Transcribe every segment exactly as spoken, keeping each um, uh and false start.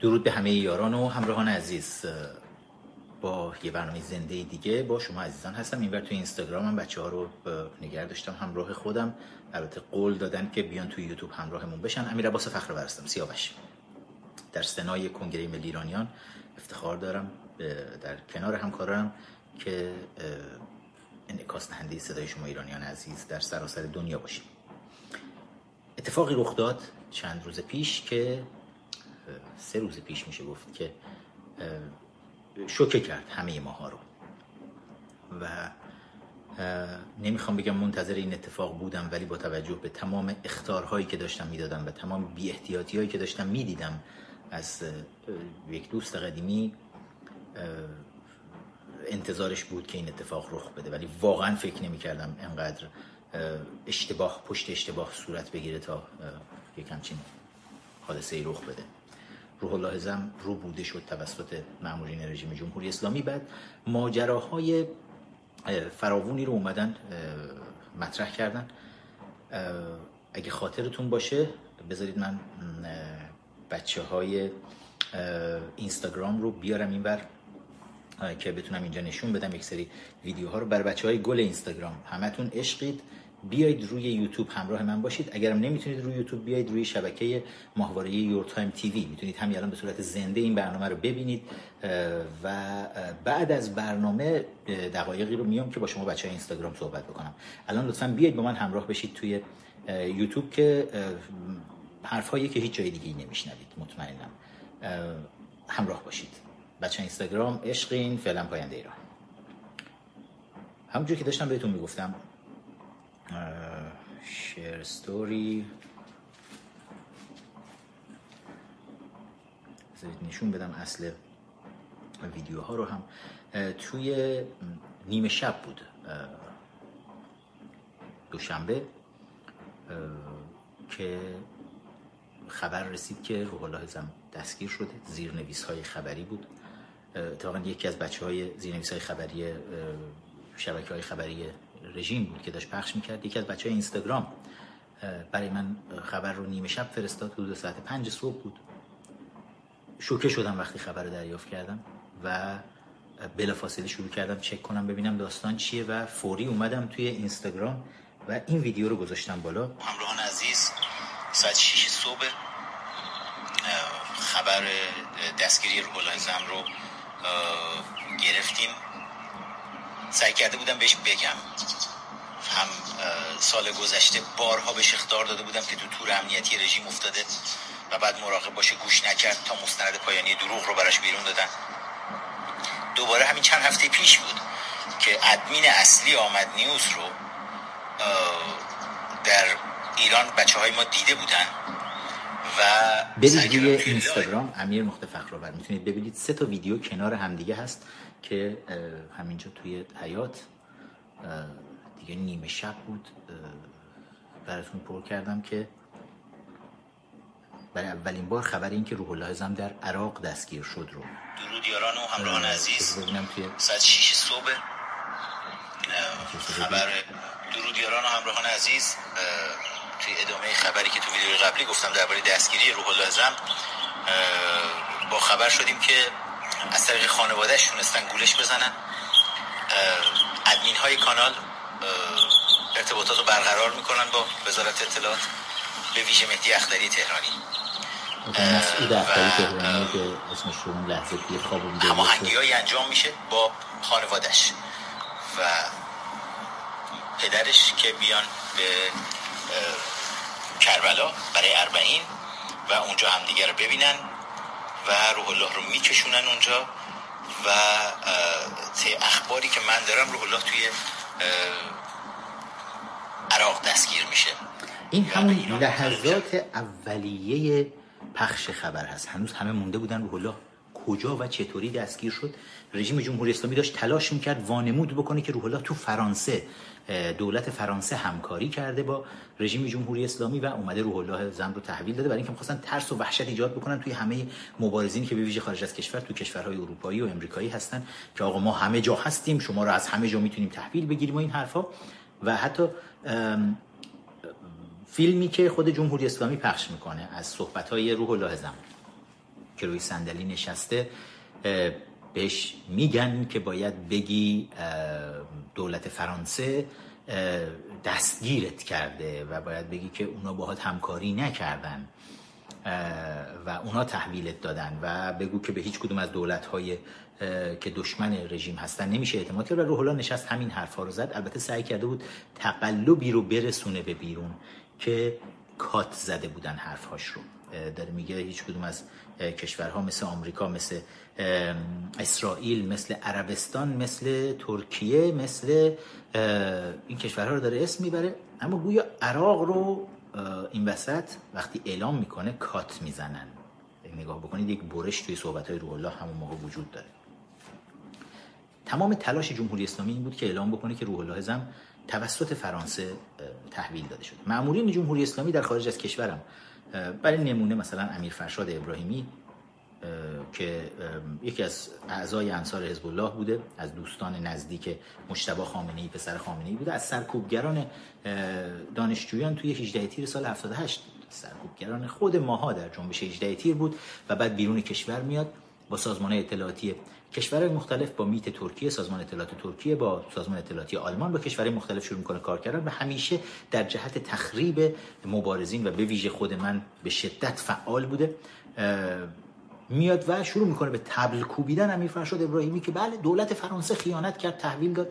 درود به همه یاران و همراهان عزیز. با یه برنامه زنده دیگه با شما عزیزان هستم. اینور تو اینستاگرام هم بچه‌ها رو نگه داشتم همراه خودم، البته قول دادن که بیان تو یوتیوب همراهمون بشن. امیر اباص فخر ورستم سیاوش در سنای کنگره ملی ایرانیان افتخار دارم در کنار همکارانم که انعکاس دهنده صدای شما ایرانیان عزیز در سراسر دنیا باشیم. اتفاقی رخ داد چند روز پیش، که سه روز پیش میشه گفت، که شوکه کرد همه ماها رو و نمیخوام بگم منتظر این اتفاق بودم، ولی با توجه به تمام اخطارهایی که داشتم میدادم و تمام بی احتیاطیهایی که داشتم میدیدم از یک دوست قدیمی، انتظارش بود که این اتفاق رخ بده، ولی واقعا فکر نمیکردم انقدر اشتباه پشت اشتباه صورت بگیره تا یک همچین حادثه رخ بده. روح الله زم رو بوده شد توسط مأمورین رژیم جمهوری اسلامی. بعد ماجراهای فراوانی رو اومدن مطرح کردن. اگه خاطرتون باشه بذارید من بچه های اینستاگرام رو بیارم اینور که بتونم اینجا نشون بدم یک سری ویدیوها رو. بر بچه های گل اینستاگرام، همتون عشقید، بیاید روی یوتیوب همراه من باشید. اگرم نمیتونید روی یوتیوب بیاید، روی شبکه ماهواره یور تایم تیوی میتونید همین الان به صورت زنده این برنامه رو ببینید و بعد از برنامه دقایقی رو میام که با شما بچه‌های اینستاگرام صحبت بکنم. الان لطفاً بیاید با من همراه بشید توی یوتیوب که حرفایی که هیچ جای دیگه نمیشنوید مطمئنم. همراه باشید بچه اینستاگرام، عشقین. فعلا پاینده ایران. همونجور که داشتم بهتون میگفتم، شیر ستوری نشون بدم اصل ویدیوها رو هم. توی نیمه شب بود دوشنبه که خبر رسید که روح الله زم دستگیر شده. زیرنویس های خبری بود. اتفاقا یکی از بچه های زیرنویس های خبری شبکه های خبری رژیم بود که داشت پخش میکرد. یکی از بچه های اینستاگرام برای من خبر رو نیمه شب فرستاد، حدود ساعت پنج صبح بود. شوکه شدم وقتی خبر رو دریافت کردم و بلافاصله شروع کردم چک کنم ببینم داستان چیه و فوری اومدم توی اینستاگرام و این ویدیو رو گذاشتم بالا. همراهان عزیز، ساعت شش صبح خبر دستگیری روح الله زم رو گرفتیم. سعی کرده بودم بهش بگم، هم سال گذشته بارها بهش اخطار داده بودم که تو تور امنیتی رژیم افتاده و بعد مراقب باشه گوش نکرد تا مستند پایانی دروغ رو براش بیرون دادن. دوباره همین چند هفته پیش بود که ادمین اصلی آمد نیوز رو در ایران بچه های ما دیده بودن و برید روی اینستاگرام امیر مخت فخرآور میتونید ببینید. سه تا ویدیو کنار همدیگه هست که همینجا توی حیات دیگه نیمه شب بود براتون پر کردم که برای اولین بار خبر این که روح الله زم در عراق دستگیر شد رو. درود یاران و همراهان عزیز، ساعت شش صبح خبر. درود یاران و همراهان عزیز، توی ادامه خبری که تو ویدیو قبلی گفتم درباره دستگیری روح الله زم، با خبر شدیم که از طریق خانواده‌اش تونستن گولش بزنن. ادمین های کانال ارتباطات رو برقرار میکنن با وزارت اطلاعات، به ویژه مهدی اخداری تهرانی. مسعود اختری تهرانی که اسمش رو اون لحظه توی خواب میاد، هماهنگی‌هایی انجام میشه با خانواده‌اش و پدرش که بیان به کربلا برای اربعین و اونجا همدیگه رو ببینن و روح الله رو میکشونن اونجا. و ته اخباری که من دارم روح الله توی عراق دستگیر میشه. این همون لحظات اولیه پخش خبر هست. هنوز همه مونده بودن روح الله کجا و چطوری دستگیر شد. رژیم جمهوری اسلامی داشت تلاش میکرد وانمود بکنه که روح الله تو فرانسه، دولت فرانسه همکاری کرده با رژیم جمهوری اسلامی و اومده روح الله زم رو تحویل داده، برای اینکه می‌خواستن ترس و وحشت ایجاد بکنن توی همه مبارزینی که به ویژه خارج از کشور تو کشورهای اروپایی و آمریکایی هستن که آقا ما همه جا هستیم، شما رو از همه جا میتونیم تحویل بگیریم و این حرفا. و حتی فیلمی که خود جمهوری اسلامی پخش میکنه از صحبت‌های روح الله زم که روی صندلی نشسته بهش میگن که باید بگی دولت فرانسه دستگیرت کرده و باید بگی که اونا باهات همکاری نکردن و اونا تحویلت دادن و بگو که به هیچ کدوم از دولت‌های که دشمن رژیم هستن نمیشه اعتماد کرد. و روح الله نشست همین حرفا رو زد. البته سعی کرده بود تقلبی رو برسونه به بیرون که کات زده بودن حرفاش رو. داره میگه هیچ کدوم از کشورها مثل آمریکا، مثل اسرائیل، مثل عربستان، مثل ترکیه، مثل این کشورها رو داره اسم میبره، اما گویا عراق رو این وسط وقتی اعلام میکنه کات میزنن. نگاه بکنید یک برش توی صحبت‌های روح الله همون موقع وجود داره. تمام تلاش جمهوری اسلامی این بود که اعلام بکنه که روح الله زم توسط فرانسه تحویل داده شده. مأمورین جمهوری اسلامی در خارج از کشورم، برای نمونه مثلا امیر فرشاد ابراهیمی که یکی از اعضای انصار حزب الله بوده، از دوستان نزدیک مجتبی خامنه‌ای، پسر خامنه‌ای بوده، از سرکوبگران دانشجویان توی هجده تیر سال هفتاد و هشت، سرکوبگران خود ماها در جنبش هجده تیر بود و بعد بیرون کشور میاد با سازمان‌های اطلاعاتی کشورهای مختلف، با میت ترکیه، سازمان اطلاعات ترکیه، با سازمان اطلاعاتی آلمان، با کشورهای مختلف شروع می‌کنه کار کردن و همیشه در جهت تخریب مبارزین و به ویژه خود من به شدت فعال بوده. میاد و شروع میکنه به تبل کوبیدن امیر فرشاد ابراهیمی که بله دولت فرانسه خیانت کرد، تحویل داد.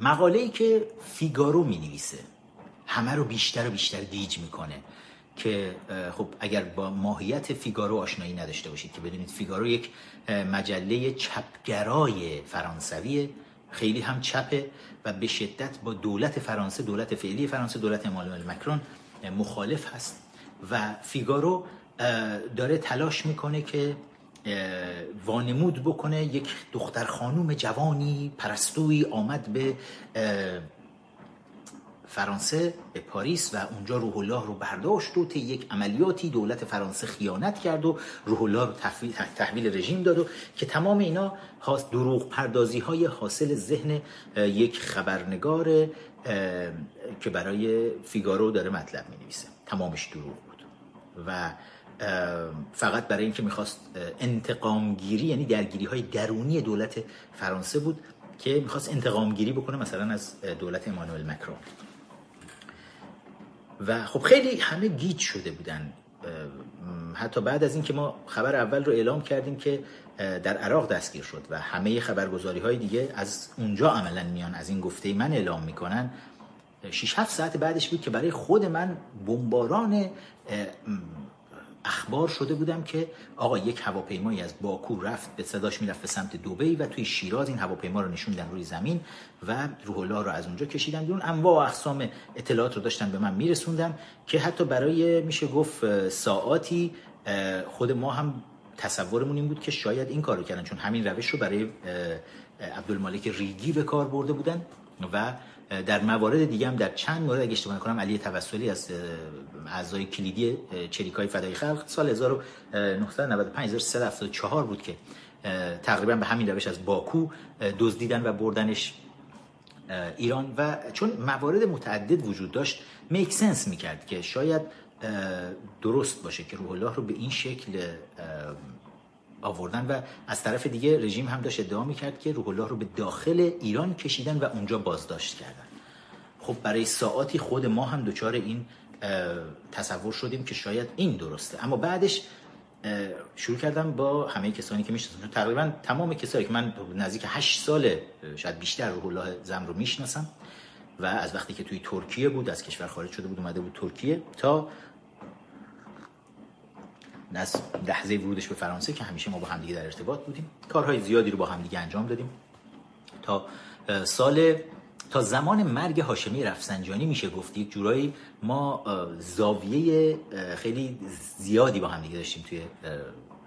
مقاله‌ای که فیگارو مینویسه همه رو بیشتر و بیشتر گیج میکنه که خب اگر با ماهیت فیگارو آشنایی نداشته باشید که بدونید فیگارو یک مجله چپگرای فرانسویه، خیلی هم چپه و به شدت با دولت فرانسه، دولت فعلی فرانسه، دولت امانوئل مکرون مخالف هست و فیگارو داره تلاش میکنه که وانمود بکنه یک دختر خانوم جوانی پرستویی آمد به فرانسه، به پاریس و اونجا روح الله رو برداشت و طی یک عملیاتی دولت فرانسه خیانت کرد و روح الله رو تحویل, تحویل رژیم داد و که تمام اینا دروغ پردازی های حاصل ذهن یک خبرنگار که برای فیگارو داره مطلب می نویسه. تمامش دروغ بود و فقط برای اینکه میخواست انتقام گیری، یعنی درگیری های درونی دولت فرانسه بود که میخواست انتقام گیری بکنه مثلا از دولت امانوئل مکرون. و خب خیلی همه گیج شده بودن. حتی بعد از اینکه ما خبر اول رو اعلام کردیم که در عراق دستگیر شد و همه خبرگزاری های دیگه از اونجا عملا میان از این گفته من اعلام میکنن، شش هفت ساعت بعدش بود که برای خود من بمباران اخبار شده بودم که آقا یک هواپیمایی از باکو رفت، به صداش میرفت به سمت دبی و توی شیراز این هواپیما رو نشوندن روی زمین و روح الله رو از اونجا کشیدن بیرون. انواع و اقسام اطلاعات رو داشتن به من میرسوندن که حتی برای میشه گفت ساعاتی خود ما هم تصورمون این بود که شاید این کارو کردن، چون همین روش رو برای عبدالمالک ریگی به کار برده بودن و در موارد دیگه هم در چند مورد اگه اشتباه نکنم علی توسلی از اعضای کلیدی چریکای فدای خلق سال هزار و نهصد و نود و پنج بود که تقریبا به همین روش از باکو دزدیدن و بردنش ایران و چون موارد متعدد وجود داشت میک سنس میکرد که شاید درست باشه که روح الله رو به این شکل آوردن و از طرف دیگه رژیم هم داشت ادعا میکرد که روح الله رو به داخل ایران کشیدن و اونجا بازداشت کردن. خب برای ساعاتی خود ما هم دوچار این تصور شدیم که شاید این درسته، اما بعدش شروع کردم با همه کسانی که میشناسم، تقریبا تمام کسایی که من نزدیک هشت سال شاید بیشتر روح الله زم رو میشناسم و از وقتی که توی ترکیه بود، از کشور خارج شده بود اومده بود ترکیه تا از لحظه ورودش به فرانسه که همیشه ما با همدیگه در ارتباط بودیم، کارهای زیادی رو با همدیگه انجام دادیم تا سال تا زمان مرگ هاشمی رفسنجانی میشه گفت یک جورایی ما زاویه خیلی زیادی با همدیگه داشتیم توی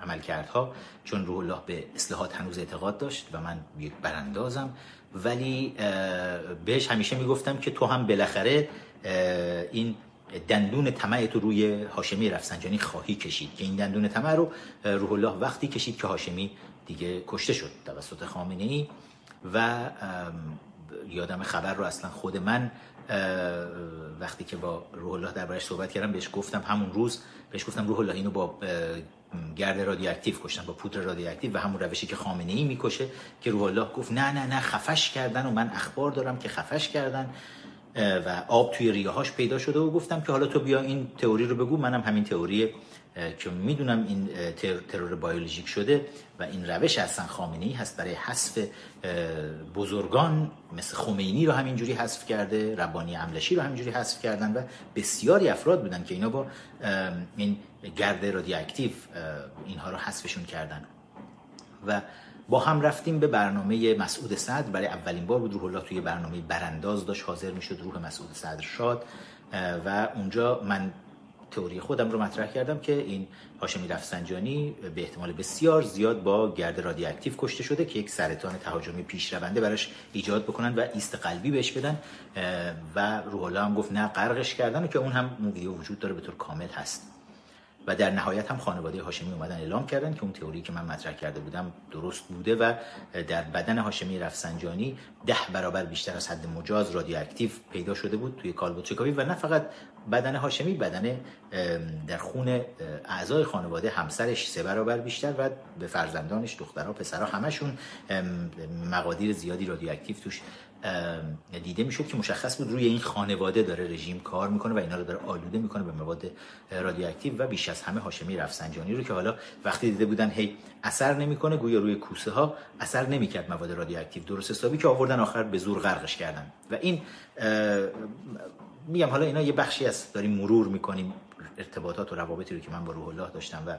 عملکردها، چون روح الله به اصلاحات هنوز اعتقاد داشت و من یک براندازم، ولی بهش همیشه میگفتم که تو هم بالاخره این دندون طمع تو روی هاشمی رفسنجانی خواهی کشید، که این دندون طمع رو روح الله وقتی کشید که هاشمی دیگه کشته شد توسط خامنه‌ای و یادم خبر رو اصلا خود من وقتی که با روح الله دربارش صحبت کردم بهش گفتم، همون روز بهش گفتم روح الله اینو با گرد رادیواکتیو کشتن، با پودر رادیواکتیو و همون روشی که خامنه ای میکشه، که روح الله گفت نه نه نه خفش کردن و من اخبار دارم که خفش کردن و آب توی ریه‌هاش پیدا شده. و گفتم که حالا تو بیا این تئوری رو بگو، منم همین تئوری که میدونم این ترور بیولوژیک شده و این روش اصلا خامنه‌ای هست برای حذف بزرگان مثل خمینی رو همینجوری حذف کرده، ربانی املشی رو همینجوری حذف کردن و بسیاری افراد بودن که اینا با این گرد رادیواکتیو اینها رو حذفشون کردن. و با هم رفتیم به برنامه مسعود صدر، برای اولین بار بود روح الله توی برنامه برانداز داشت حاضر میشد، روح مسعود صدر شاد، و اونجا من تئوری خودم رو مطرح کردم که این هاشمی رفسنجانی به احتمال بسیار زیاد با گرد رادیواکتیو کشته شده که یک سرطان تهاجمی پیشرونده براش ایجاد بکنن و ایست قلبی بهش بدن. و روح الله هم گفت نه، غرقش کردن، که اون هم اون ویدیو وجود داره به طور کامل هست. و در نهایت هم خانواده هاشمی اومدن اعلام کردن که اون تئوری که من مطرح کرده بودم درست بوده و در بدن هاشمی رفسنجانی ده برابر بیشتر از حد مجاز رادیواکتیو پیدا شده بود توی کالبد شکافی. و نه فقط بدن هاشمی، بدن در خون اعضای خانواده همسرش سه برابر بیشتر و به فرزندانش، دخترها، پسرها، همشون مقادیر زیادی رادیواکتیو توش دیده میشد که مشخص بود روی این خانواده داره رژیم کار میکنه و اینا رو داره آلوده میکنه به مواد رادیواکتیو. و بیش از همه هاشمی رفسنجانی رو که حالا وقتی دیده بودن هی اثر نمیکنه، گویا روی کوسه ها اثر نمیکرد مواد رادیواکتیو درست حسابی، که آوردن آخر به زور غرقش کردن. و این میگم حالا اینا یه بخشی از داریم مرور میکنیم ارتباطات و روابطی رو که من با روح الله داشتم. و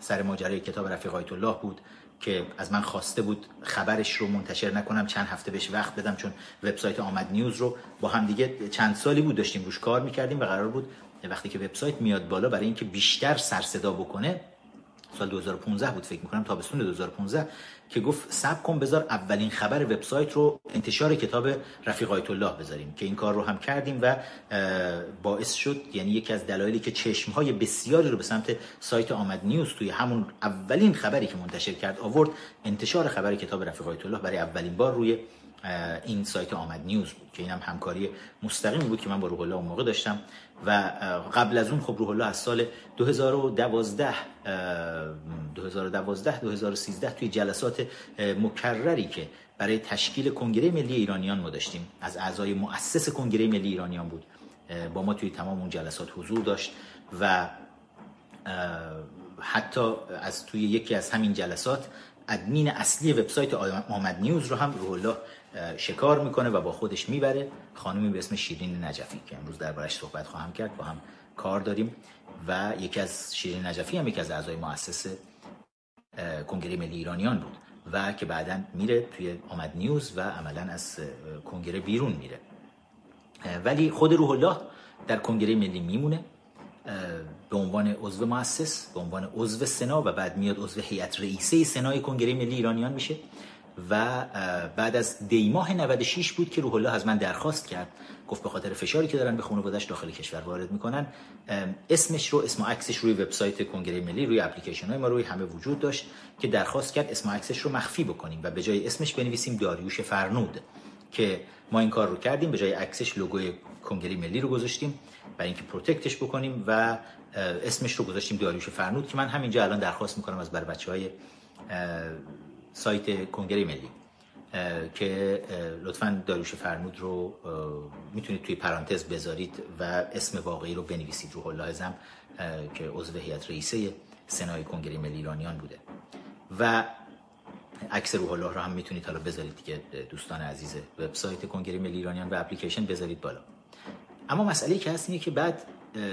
سر ماجرای کتاب رفیق آیت الله بود که از من خواسته بود خبرش رو منتشر نکنم، چند هفته بهش وقت بدم، چون وبسایت آمد نیوز رو با هم دیگه چند سالی بود داشتیم روش کار میکردیم و قرار بود وقتی که وبسایت میاد بالا برای اینکه بیشتر سر صدا بکنه، سال دو هزار و پانزده بود فکر میکنم، تابستون دو هزار و پانزده، که گفت صبر کن بذار اولین خبر وبسایت رو انتشار کتاب رفیق آیت الله بذاریم، که این کار رو هم کردیم و باعث شد، یعنی یکی از دلایلی که چشم‌های بسیاری رو به سمت سایت آمد نیوز توی همون اولین خبری که منتشر کرد آورد، انتشار خبر کتاب رفیق آیت الله برای اولین بار روی این سایت آمد نیوز بود، که اینم هم همکاری مستقیم بود که من با روح الله اون موقع داشتم. و قبل از اون خب روح الله از سال دو هزار و دوازده دو هزار و سیزده توی جلسات مکرری که برای تشکیل کنگره ملی ایرانیان ما داشتیم، از اعضای مؤسس کنگره ملی ایرانیان بود، با ما توی تمام اون جلسات حضور داشت و حتی از توی یکی از همین جلسات ادمین اصلی وبسایت آمد نیوز رو هم روح الله شکار میکنه و با خودش میبره، خانمی به اسم شیرین نجفی که امروز دربارش صحبت خواهم کرد، با هم کار داریم. و یکی از شیرین نجفی هم یکی از اعضای مؤسس کنگره ملی ایرانیان بود و که بعداً میره توی آمد نیوز و عملاً از کنگره بیرون میره، ولی خود روح الله در کنگره ملی میمونه به عنوان عضو مؤسس، به عنوان عضو سنا، و بعد میاد عضو هیئت رئیسه سنای کنگره ملی ایرانیان میشه. و بعد از دی ماه نود و شش بود که روح الله از من درخواست کرد، گفت به خاطر فشاری که دارن به خانواده‌اش داخل کشور وارد میکنن، اسمش رو، اسم و عکسش روی وبسایت کنگره ملی، روی اپلیکیشن‌های ما، روی همه وجود داشت، که درخواست کرد اسم و عکسش رو مخفی بکنیم و به جای اسمش بنویسیم داریوش فرنود، که ما این کار رو کردیم، به جای عکسش لوگوی کنگره ملی رو گذاشتیم برای اینکه پروتکتش بکنیم و اسمش رو گذاشتیم داریوش فرنود، که من همینجا الان درخواست میکنم از بر بچه‌های سایت کنگره ملی که لطفاً داریوش فرنود رو میتونید توی پرانتز بذارید و اسم واقعی رو بنویسید، روح الله زم که عضو هیئت رئیسه سنای کنگره ملی ایرانیان بوده. و عکس روح الله رو هم میتونید حالا بذارید دیگه، دوستان عزیز وبسایت کنگره ملی ایرانیان و اپلیکیشن بذارید بالا. اما مسئله که هست اینه که بعد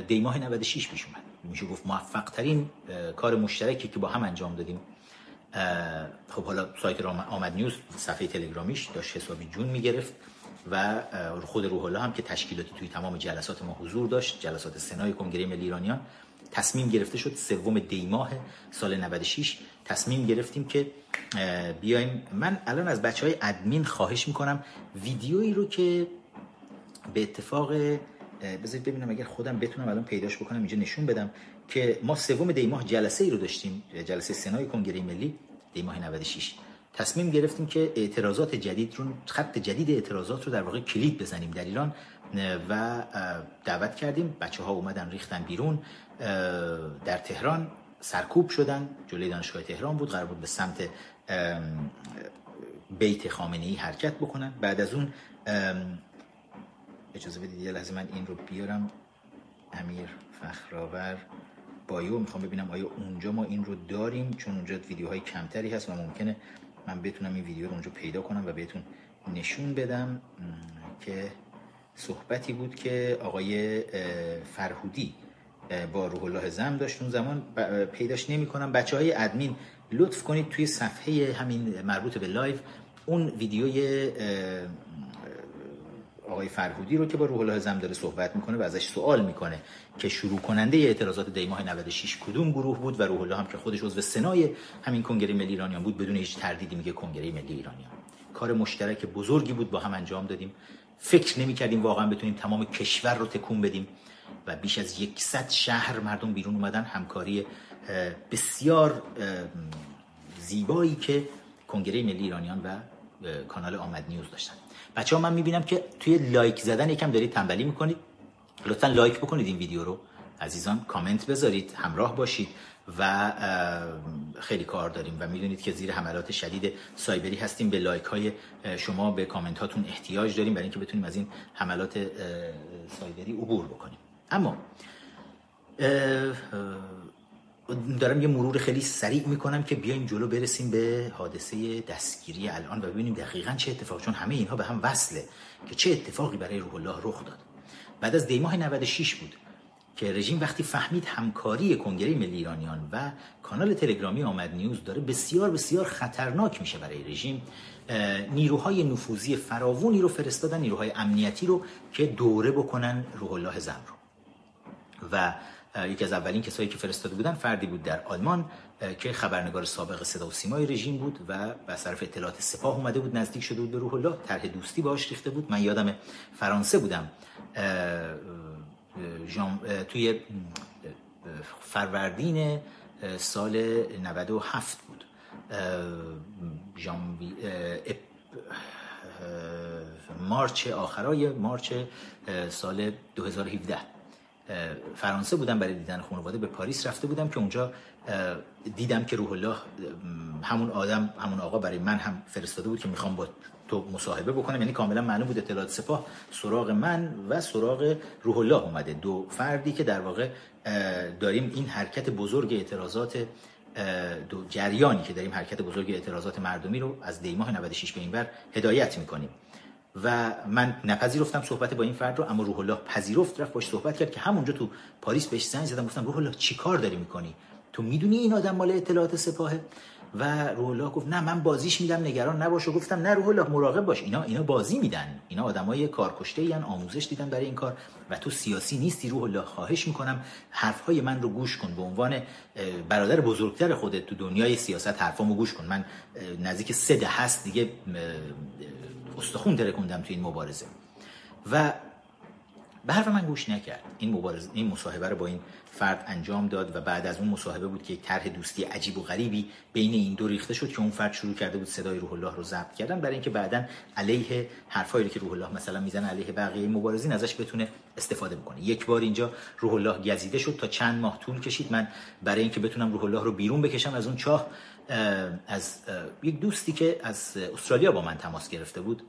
دی ماه نود و شش پیش اومد، میشه گفت موفق ترین کار مشترکی که با هم انجام دادیم. خب حالا سایت آمد نیوز صفحه تلگرامیش داشت حسابی جون میگرفت و خود روح الله هم که تشکیلاتی توی تمام جلسات ما حضور داشت، جلسات سنای کنگره ملی ایرانیان، تصمیم گرفته شد سوم دی ماه سال نود و شش تصمیم گرفتیم که بیایم. من الان از بچهای ادمین خواهش میکنم ویدیویی رو که به اتفاق، بذارید ببینم اگر خودم بتونم الان پیداش بکنم اینجا نشون بدم، که ما سوم دی ماه جلسه ای رو داشتیم، جلسه سنای کنگره ملی دی ماه نود و شش، تصمیم گرفتیم که اعتراضات جدید رو، خط جدید اعتراضات رو در واقع کلید بزنیم در ایران و دعوت کردیم. بچه ها اومدن ریختن بیرون در تهران، سرکوب شدن، جلوی دانشگاه تهران بود، قرار بود به سمت بیت خامنه‌ای حرکت بکنن. بعد از اون اجازه بدید یه لحظه من این رو بیارم، امیر فخرآور بایو، میخوام ببینم آیا اونجا ما این رو داریم، چون اونجا ویدیوهای کمتری هست و ممکنه من بتونم این ویدیو رو اونجا پیدا کنم و بهتون نشون بدم که صحبتی بود که آقای فرهودی با روح الله زم داشت. اون زمان پیداش نمی کنم. بچه های ادمین لطف کنید توی صفحه همین مربوط به لایف اون ویدیوی آقای فرهودی رو که با روح الله زم داره صحبت میکنه و ازش سوال میکنه که شروع کننده اعتراضات دی ماه نود و شش کدوم گروه بود و روح الله هم که خودش عضو سنای همین کنگره ملی ایرانیان بود بدون هیچ تردیدی میگه کنگره ملی ایرانیان. کار مشترک بزرگی بود، با هم انجام دادیم. فکر نمیکردیم واقعا بتونیم تمام کشور رو تکون بدیم و بیش از صد شهر مردم بیرون اومدن. همکاری بسیار زیبایی که کنگره ملی ایرانیان و کانال آمد نیوز داشتن. بچه ها من میبینم که توی لایک زدن یکم دارید تنبلی میکنید، لطفا لایک بکنید این ویدیو رو عزیزان، کامنت بذارید، همراه باشید و خیلی کار داریم و میدونید که زیر حملات شدید سایبری هستیم. به لایک های شما، به کامنت هاتون احتیاج داریم برای اینکه بتونیم از این حملات سایبری عبور بکنیم. اما دارم یه مرور خیلی سریع میکنم که بیایم جلو برسیم به حادثه دستگیری الان و ببینیم دقیقاً چه اتفاقی، چون همه اینها به هم وصله، که چه اتفاقی برای روح الله رخ داد. بعد از دی ماه نود و شش بود که رژیم وقتی فهمید همکاری کنگره ملی ایرانیان و کانال تلگرامی آمد نیوز داره بسیار بسیار خطرناک میشه برای رژیم، نیروهای نفوذی فراوانی رو فرستادن، نیروهای امنیتی رو که دوره بکنن روح الله زم رو. و یکی از اولین کسایی که فرستاده بودن فردی بود در آلمان که خبرنگار سابق صدا و سیمای رژیم بود و به صرف اطلاعات سپاه اومده بود، نزدیک شده بود به روح الله، طرح دوستی باهاش ریخته بود. من یادم فرانسه بودم، جام... توی فروردین سال نود و هفت بود، جام... اپ... مارچ آخرای مارچ سال دو هزار و هفده فرانسه بودم، برای دیدن خانواده به پاریس رفته بودم که اونجا دیدم که روح الله همون آدم، همون آقا برای من هم فرستاده بود که میخوام با تو مصاحبه بکنم. یعنی کاملا معلوم بود اطلاعات سپاه سراغ من و سراغ روح الله اومده، دو فردی که در واقع داریم این حرکت بزرگ اعتراضات، دو جریانی که داریم حرکت بزرگ اعتراضات مردمی رو از دی ماه نود و شش به این ور هدایت میکنیم. و من نپذیرفتم صحبت با این فرد رو، اما روح الله پذیرفت، رفت باش صحبت کرد که همونجا تو پاریس بهش زنگ زدم، گفتم روح الله چی کار داری میکنی؟ تو میدونی این آدم مال اطلاعات سپاهه؟ و روح الله گفت نه من بازیش میدم، نگران نباش. و گفتم نه روح الله مراقب باش، اینا اینا بازی میدن، اینا آدمای کارکشته ان، آموزش دیدن برای این کار و تو سیاسی نیستی روح الله، خواهش میکنم حرفهای من رو گوش کن، به عنوان برادر بزرگتر خودت تو دنیای سیاست حرفامو گوش کن. من نزدیک سه ده هست دیگه استخون درکندم تو این مبارزه و به حرف من گوش نکرد. این مبارزه، این مصاحبه رو با این فرد انجام داد و بعد از اون مصاحبه بود که یک طرح دوستی عجیب و غریبی بین این دو ریخته شد که اون فرد شروع کرده بود صدای روح الله رو ضبط کردن برای اینکه بعداً علیه حرفایی که روح الله مثلا میزنه علیه بقیه مبارزین ازش بتونه استفاده بکنه. یک بار اینجا روح الله گزیده شد، تا چند ماه طول کشید من برای اینکه بتونم روح الله رو بیرون بکشم از اون چاه. از یک دوستی که از استرالیا با من تماس گرفته بود،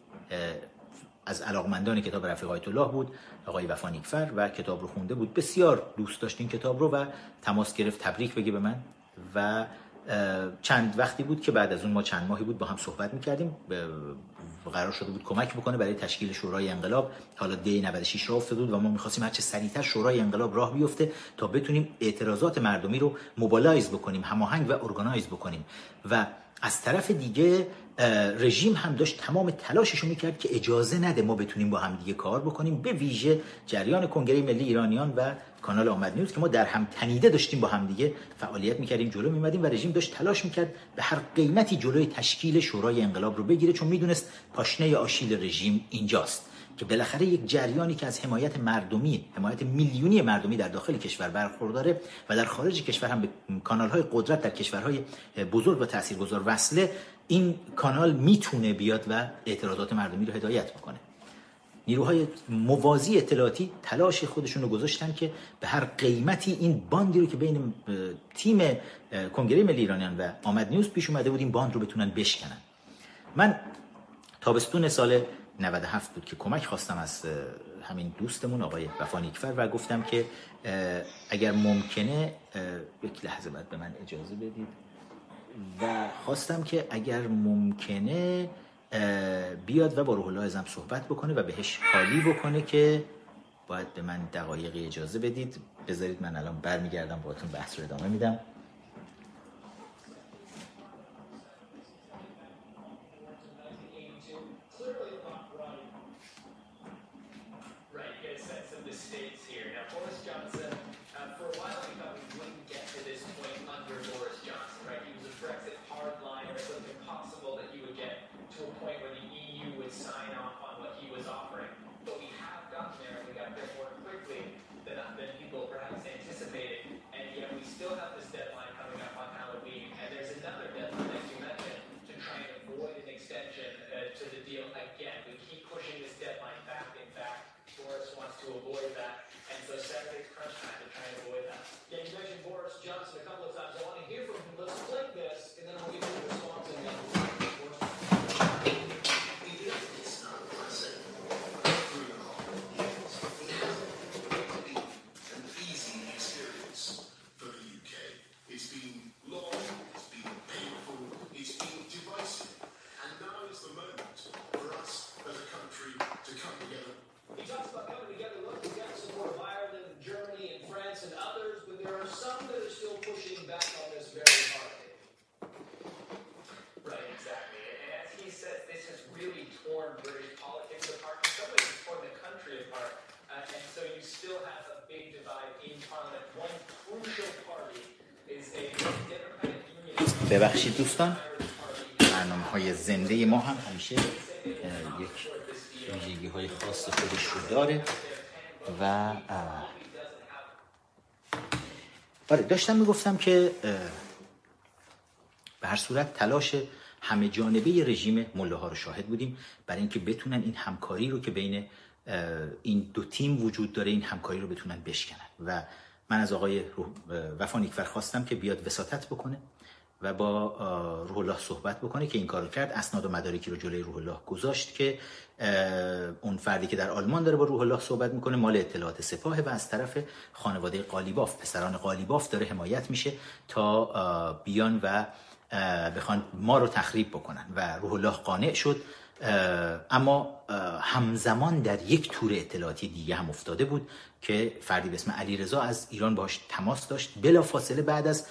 از علاقمندان کتاب رفیق آیت الله بود، آقای وفانیکفر، و کتاب رو خونده بود، بسیار دوست داشت این کتاب رو و تماس گرفت تبریک بگه به من. و چند وقتی بود که بعد از اون ما چند ماهی بود با هم صحبت می‌کردیم، قرار شده بود کمک بکنه برای تشکیل شورای انقلاب. حالا دی نود و شش راه افتاده بود و ما می‌خواستیم هرچه سریعتر شورای انقلاب راه بیفته تا بتونیم اعتراضات مردمی رو موبایلایز بکنیم، هماهنگ و ارگانایز بکنیم. و از طرف دیگه رژیم هم داشت تمام تلاشش رو میکرد که اجازه نده ما بتونیم با هم دیگه کار بکنیم، به ویژه جریان کنگره ملی ایرانیان و کانال آمد نیوز که ما در هم تنیده داشتیم با هم دیگه فعالیت میکردیم، جلو میمدیم و رژیم داشت تلاش میکرد به هر قیمتی جلوی تشکیل شورای انقلاب رو بگیره، چون میدونست پاشنه آشیل رژیم اینجاست که بالاخره یک جریانی که از حمایت مردمی، حمایت میلیونی مردمی در داخل کشور برخورداره و در خارج کشور هم به کانال‌های قدرت در کشورهای بزرگ و تاثیرگذار وصله، این کانال میتونه بیاد و اعتراضات مردمی رو هدایت بکنه. نیروهای موازی اطلاعاتی تلاش خودشون رو گذاشتن که به هر قیمتی این باندی رو که بین تیم کنگره ملی ایرانیان و آمد نیوز پیش اومده بود، این باند رو بتونن بشکنن. من تابستون سال نود و هفت بود که کمک خواستم از همین دوستمون آقای وفانیکفر و گفتم که اگر ممکنه یک لحظه بعد به من اجازه بدید، و خواستم که اگر ممکنه بیاد و با روح الله زم صحبت بکنه و بهش خالی بکنه که باید به من دقایقی اجازه بدید. بذارید من الان برمیگردم باهاتون بحث رو ادامه میدم. ببخشید دوستان، برنامه های زنده ما هم همیشه یک ویژگی های خاص خودش رو داره و آره داشتم میگفتم که به هر صورت تلاش همه جانبه رژیم ملاها رو شاهد بودیم برای اینکه بتونن این همکاری رو که بین این دو تیم وجود داره، این همکاری رو بتونن بشکنن. و من از آقای وفانیکفر خواستم که بیاد وساطت بکنه و با روح الله صحبت بکنه که این کارو کرد. اسناد و مدارکی رو جلوی روح الله گذاشت که اون فردی که در آلمان داره با روح الله صحبت میکنه مال اطلاعات سپاه و از طرف خانواده قالیباف، پسران قالیباف داره حمایت میشه تا بیان و بخوان ما رو تخریب بکنن. و روح الله قانع شد، اما همزمان در یک تور اطلاعاتی دیگه هم افتاده بود که فردی به اسم علیرضا از ایران باهاش تماس داشت. بلافاصله بعد از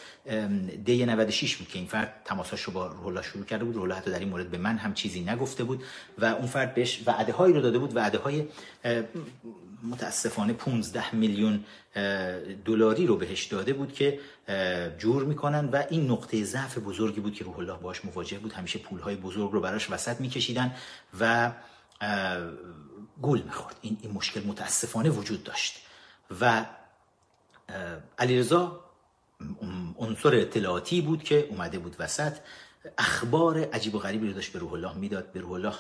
دی نود و شش بود که این فرد تماساش رو با روح الله شروع کرده بود. روح الله حتی در این مورد به من هم چیزی نگفته بود و اون فرد بهش وعده هایی رو داده بود، وعده های متاسفانه پانزده میلیون دلاری رو بهش داده بود که جور میکنن. و این نقطه ضعف بزرگی بود که روح الله باهاش مواجه بود. همیشه پول های بزرگ رو براش وسط میکشیدن و گول میخورد. این این مشکل متاسفانه وجود داشت و علیرضا عنصر اطلاعاتی بود که اومده بود وسط، اخبار عجیب و غریبی رو داشت به روح الله میداد. به روح الله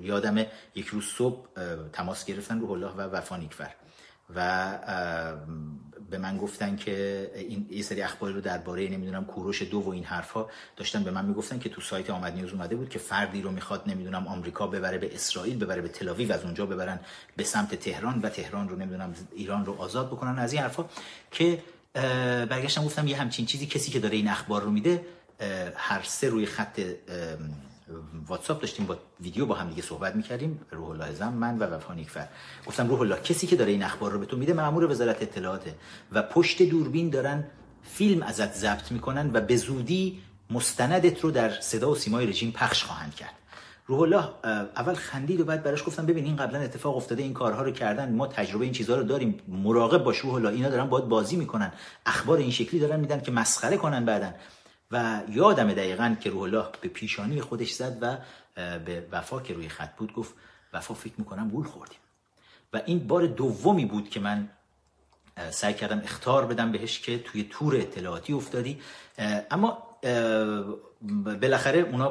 یادمه یک روز صبح تماس گرفتن روح الله و وفانیکفر و به من گفتن که این یه سری اخباری رو درباره نمیدونم کوروش دو و این حرفا داشتن به من میگفتن که تو سایت آمد نیوز اومده بود که فردی رو میخواد نمیدونم آمریکا ببره به اسرائیل، ببره به تل آویو و از اونجا ببرن به سمت تهران و تهران رو نمیدونم ایران رو آزاد بکنن از این حرفا. که برگشتم گفتم یه همچین چیزی کسی که داره این اخبار رو میده، هر سه روی خط واتساپ داشتیم با ویدیو با هم دیگه صحبت می‌کردیم، روح الله زم، من و وفانیکفر. گفتم روح الله کسی که داره این اخبار رو به تو میده مأمور وزارت اطلاعاته و پشت دوربین دارن فیلم ازت ضبط میکنن و به زودی مستندت رو در صدا و سیمای رژیم پخش خواهند کرد. روح الله اول خندید و بعد براش گفتم ببین این قبلا اتفاق افتاده، این کارها رو کردن، ما تجربه این چیزها رو داریم، مراقب باش روح الله، اینا دارن باهات بازی میکنن، اخبار این شکلی دارن میدن که مسخره کنن بعدن. و یادم دقیقاً که روح الله به پیشانی خودش زد و به وفا که روی خط بود گفت وفا فکر میکنم گول خوردیم و این بار دومی بود که من سعی کردم اخطار بدم بهش که توی تور اطلاعاتی افتادی. اما بالاخره اونا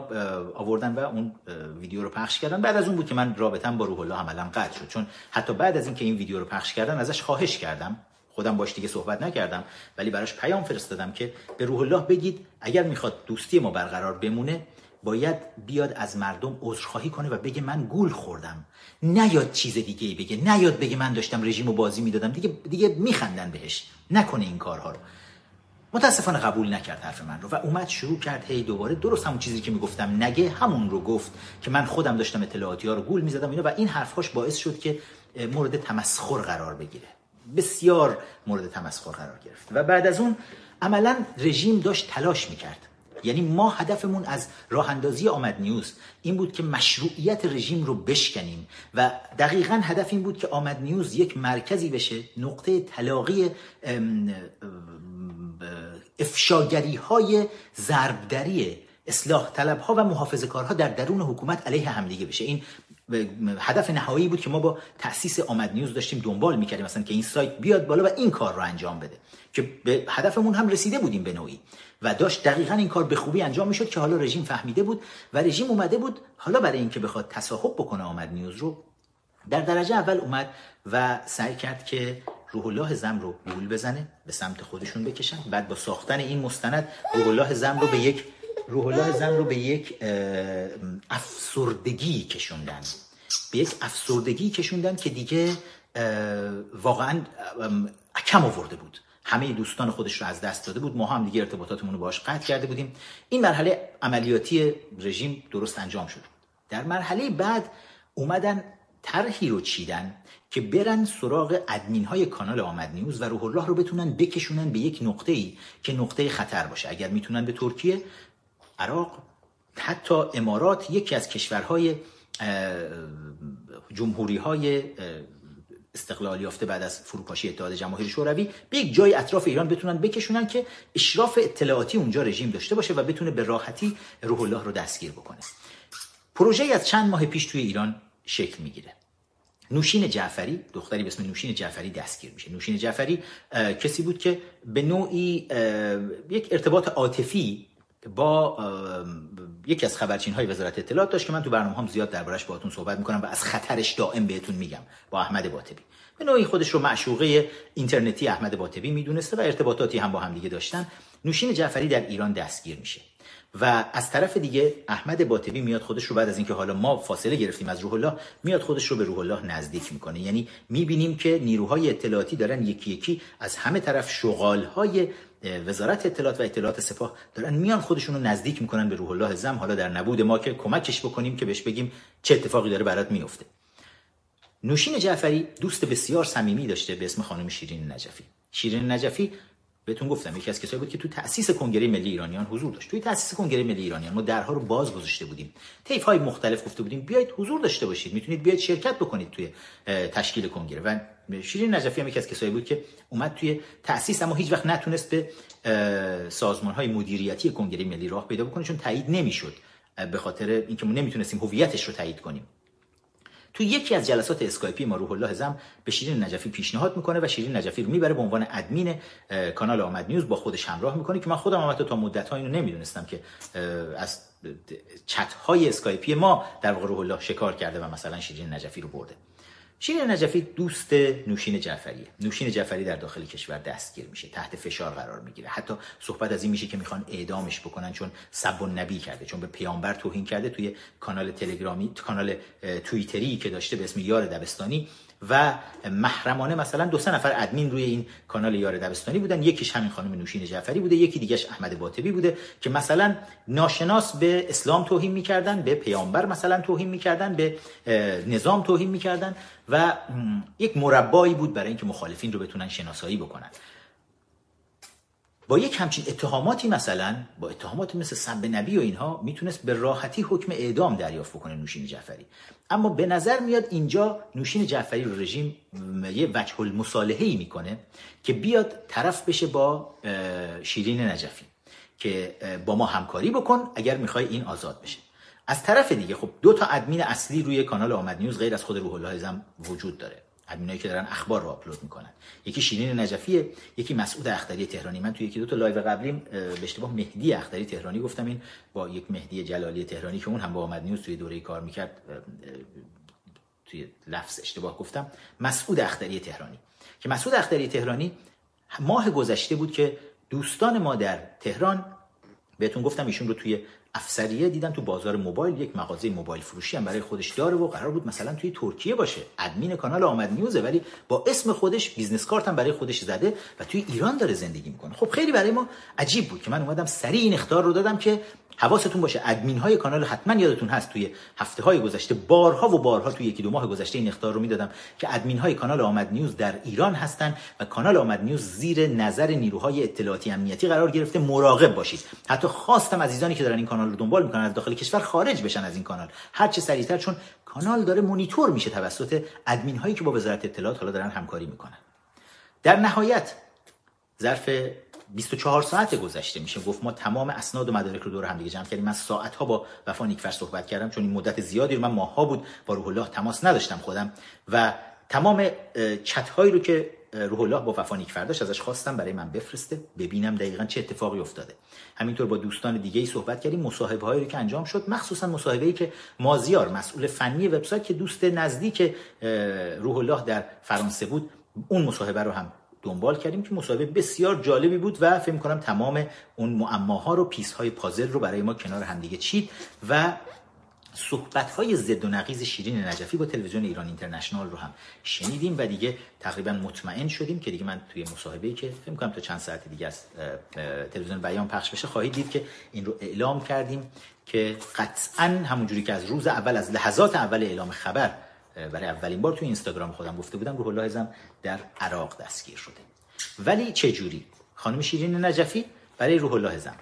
آوردن و اون ویدیو رو پخش کردن. بعد از اون بود که من رابطم با روح الله عملا قطع شد، چون حتی بعد از اینکه این ویدیو رو پخش کردن ازش خواهش کردم، خودم باش دیگه صحبت نکردم، ولی براش پیام فرستادم که به روح الله بگید اگر میخواد دوستی ما برقرار بمونه باید بیاد از مردم عذرخواهی کنه و بگه من گول خوردم، نیاد چیز دیگه ای بگه، نیاد بگه من داشتم رژیمو بازی میدادم، دیگه دیگه میخندن بهش، نکنه این کارها رو. متاسفانه قبول نکرد حرف من رو و اومد شروع کرد هی دوباره درست همون چیزی که میگفتم نگه همون رو گفت که من خودم داشتم اطلاعاتی ها رو گول میزدم اینا، و این حرفاش باعث شد که مورد تمسخر قرار بگیره، بسیار مورد تمسخر قرار گرفت. و بعد از اون عملا رژیم داشت تلاش میکرد، یعنی ما هدفمون از راه اندازی آمد نیوز این بود که مشروعیت رژیم رو بشکنیم و دقیقاً هدف این بود که آمد نیوز یک مرکزی بشه، نقطه تلاقی افشاگری های ضربدری اصلاح طلب ها و محافظه کارها در درون حکومت علیه همدیگه بشه. این هدف نهایی بود که ما با تأسیس آمد نیوز داشتیم دنبال میکردیم، مثلا که این سایت بیاد بالا و این کار رو انجام بده که به هدفمون هم رسیده بودیم به نوعی و داشت دقیقاً این کار به خوبی انجام میشد که حالا رژیم فهمیده بود و رژیم اومده بود حالا برای اینکه بخواد تصاحب بکنه آمد نیوز رو در درجه اول اومد و سعی کرد که روح الله زم رو گول بزنه، به سمت خودشون بکشن. بعد با ساختن این مستند روح الله زم رو به یک روح الله زم رو به یک افسردگی کشوندن، به یک افسردگی کشوندن که دیگه واقعا کم آورده بود، همه دوستان خودش رو از دست داده بود، ما هم دیگه ارتباطاتمون رو باهاش قطع کرده بودیم. این مرحله عملیاتی رژیم درست انجام شد. در مرحله بعد اومدن طرحی رو چیدن که برن سراغ ادمین های کانال آمد نیوز و روح الله رو بتونن بکشونن به یک نقطه‌ای که نقطه خطر باشه. اگر میتونن به ترکیه، عراق، حتی امارات، یکی از کشورهای جمهوری‌های استقلال یافته بعد از فروپاشی اتحاد جماهیر شوروی، به یک جای اطراف ایران بتونن بکشونن که اشراف اطلاعاتی اونجا رژیم داشته باشه و بتونه به راحتی روح الله رو دستگیر بکنه. پروژه‌ای از چند ماه پیش توی ایران شکل میگیره. نوشین جعفری، دختری به اسم نوشین جعفری دستگیر میشه. نوشین جعفری کسی بود که به نوعی یک ارتباط عاطفی با یکی از خبرچین‌های وزارت اطلاعات داشت که من تو برنامه‌هام زیاد دربارش باهاتون صحبت میکنم و از خطرش دائم بهتون میگم. با احمد باطبی به نوعی خودش رو معشوقه اینترنتی احمد باطبی میدونسته و ارتباطاتی هم با هم دیگه داشتن. نوشین جعفری در ایران دستگیر میشه و از طرف دیگه احمد باطبی میاد خودش رو، بعد از اینکه حالا ما فاصله گرفتیم از روح الله، میاد خودش رو به روح الله نزدیک میکنه. یعنی میبینیم که نیروهای اطلاعاتی دارن یکی یکی از همه طرف، شغال‌های وزارت اطلاعات و اطلاعات سپاه دارن میان خودشون رو نزدیک میکنن به روح الله زم، حالا در نبود ما که کمکش بکنیم که بهش بگیم چه اتفاقی داره برات میفته. نوشین جعفری دوست بسیار صمیمی داشته به اسم خانم شیرین نجفی. شیرین نجفی بهتون گفتم یکی از کسایی بود که تو تأسیس کنگره ملی ایرانیان حضور داشت. توی تأسیس کنگره ملی ایرانیان ما درها رو باز گذاشته بودیم، طیف‌های مختلف گفته بودیم بیایید حضور داشته باشید، میتونید بیاید شرکت بکنید توی تشکیل کنگره. و شیرین نجفی هم یکی از کسایی بود که اومد توی تأسیس، اما هیچ وقت نتونست به سازمان‌های مدیریتی کنگره ملی راه پیدا بکنه چون تایید نمی‌شد، به خاطر اینکه ما نمیتونستیم هویتش رو تایید کنیم. تو یکی از جلسات اسکایپی ما روح الله زم به شیرین نجفی پیشنهاد میکنه و شیرین نجفی رو میبره به عنوان ادمین کانال آمد نیوز با خودش همراه میکنه که من خودم هم حتی تا مدت‌ها اینو نمیدونستم که از چت‌های اسکایپی ما در واقع روح الله شکار کرده و مثلا شیرین نجفی رو برده. شیرین نجفی دوست نوشین جعفریه. نوشین جعفری در داخل کشور دستگیر میشه، تحت فشار قرار میگیره، حتی صحبت از این میشه که میخوان اعدامش بکنن چون سب و نبی کرده، چون به پیامبر توهین کرده توی کانال تلگرامی، کانال توییتری که داشته به اسم یار دبستانی و محرمانه. مثلا دو سه نفر ادمین روی این کانال یار دبستانی بودن، یکیش همین خانم نوشین جعفری بوده، یکی دیگه‌اش احمد باطبی بوده که مثلا ناشناس به اسلام توهین میکردن، به پیامبر مثلا توهین میکردن، به نظام توهین میکردن و یک مربایی بود برای اینکه مخالفین رو بتونن شناسایی بکنن. با یک همچین اتهاماتی، مثلا با اتهاماتی مثل سب نبی و اینها، میتونست به راحتی حکم اعدام دریافت بکنه نوشین جعفری. اما به نظر میاد اینجا نوشین جعفری رو رژیم یه وجه المصالحه‌ای میکنه که بیاد طرف بشه با شیرین نجفی که با ما همکاری بکن اگر میخوای این آزاد بشه. از طرف دیگه خب دو تا ادمین اصلی روی کانال آمد نیوز غیر از خود روح الله زم وجود داره، ادمینایی که دارن اخبار رو آپلود میکنن، یکی شیرین نجفیه، یکی مسعود اختری تهرانی. من توی یکی دو تا لایو قبلیم به اشتباه مهدی اخداری تهرانی گفتم، این با یک مهدی جلالی تهرانی که اون هم با آمد نیوز توی دوره کار میکرد، توی لفظ اشتباه گفتم مسعود اختری تهرانی، که مسعود اختری تهرانی ماه گذشته بود که دوستان ما در تهران، بهتون گفتم ایشون رو توی افسریه دیدم، تو بازار موبایل، یک مغازه موبایل فروشی هم برای خودش داره و قرار بود مثلا توی ترکیه باشه، ادمین کانال آمد نیوزه ولی با اسم خودش بیزنس کارت هم برای خودش زده و توی ایران داره زندگی میکنه. خب خیلی برای ما عجیب بود که من اومدم سریع این اخطار رو دادم که حواستون باشه ادمین های کانال، حتما یادتون هست توی هفته های گذشته بارها و بارها توی یکی دو ماه گذشته این اخطار رو میدادم که ادمین های کانال آمد نیوز در ایران هستن و کانال آمد نیوز زیر نظر نیروهای اطلاعاتی امنیتی قرار گرفته، مراقب باشید. حتی خواستم عزیزانی که دارن این کانال رو دنبال میکنن از داخل کشور خارج بشن از این کانال هر چه سریعتر، چون کانال داره مونیتور میشه توسط ادمین هایی که با وزارت اطلاعات حالا دارن همکاری میکنن. در نهایت ظرف بیست و چهار ساعت گذشته میشه گفت ما تمام اسناد و مدارک رو دور هم دیگه جمع کردیم. من ساعت ها با وفانیکفر صحبت کردم، چون این مدت زیادی رو من ماها بود با روح الله تماس نداشتم خودم، و تمام چت هایی رو که روح الله با وفانیکفر داشت ازش خواستم برای من بفرسته ببینم دقیقاً چه اتفاقی افتاده. همینطور با دوستان دیگه ای صحبت کردیم، مصاحبه هایی رو که انجام شد، مخصوصا مصاحبه‌ای که مازیار مسئول فنی وبسایت که دوست نزدیک روح الله در فرانسه بود، اون مصاحبه رو هم دنبال کردیم که مصاحبه بسیار جالبی بود و فکر می‌کنم تمام اون معماها رو، پیس‌های پازل رو برای ما کنار همدیگه چید. و صحبت‌های ضد و نقیض شیرین نجفی با تلویزیون ایران اینترنشنال رو هم شنیدیم و دیگه تقریبا مطمئن شدیم که دیگه من توی مصاحبه‌ای که فکر می‌کنم تا چند ساعت دیگه از تلویزیون بیان پخش بشه خواهید دید که این رو اعلام کردیم که قطعاً همونجوری که از روز اول، از لحظات اول اعلام خبر برای اولین بار توی اینستاگرام خودم گفته بودم روح الله زم در عراق دستگیر شده. ولی چه جوری؟ خانم شیرین نجفی برای روح الله زم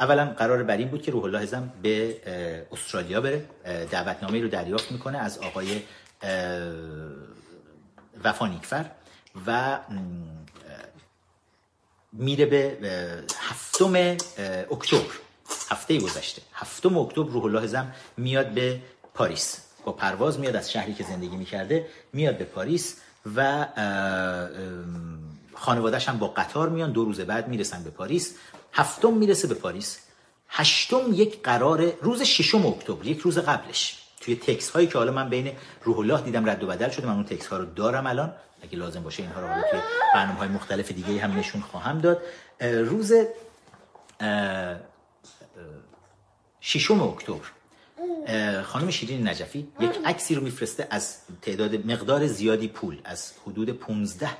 اولا قرار بر این بود که روح الله زم به استرالیا بره، دعوتنامه‌ای رو دریافت میکنه از آقای وفانیکفر و میره به هفتم اکتبر، هفته گذشته هفتم اکتبر روح الله زم میاد به پاریس، با پرواز میاد از شهری که زندگی میکرده میاد به پاریس و خانواده‌اش هم با قطار میان، دو روز بعد میرسن به پاریس. هفتم میرسه به پاریس، هشتم یک قرار، روز ششم اکتبر، یک روز قبلش، توی تکست هایی که حالا من بین روح الله دیدم رد و بدل شده، من اون تکست ها رو دارم الان، اگه لازم باشه اینها رو حالا توی برنامه های مختلف دیگه هم نشون خواهم داد. روز ششم اکتبر خانم شیرین نجفی یک عکسی رو میفرسته از تعداد مقدار زیادی پول، از حدود پانزده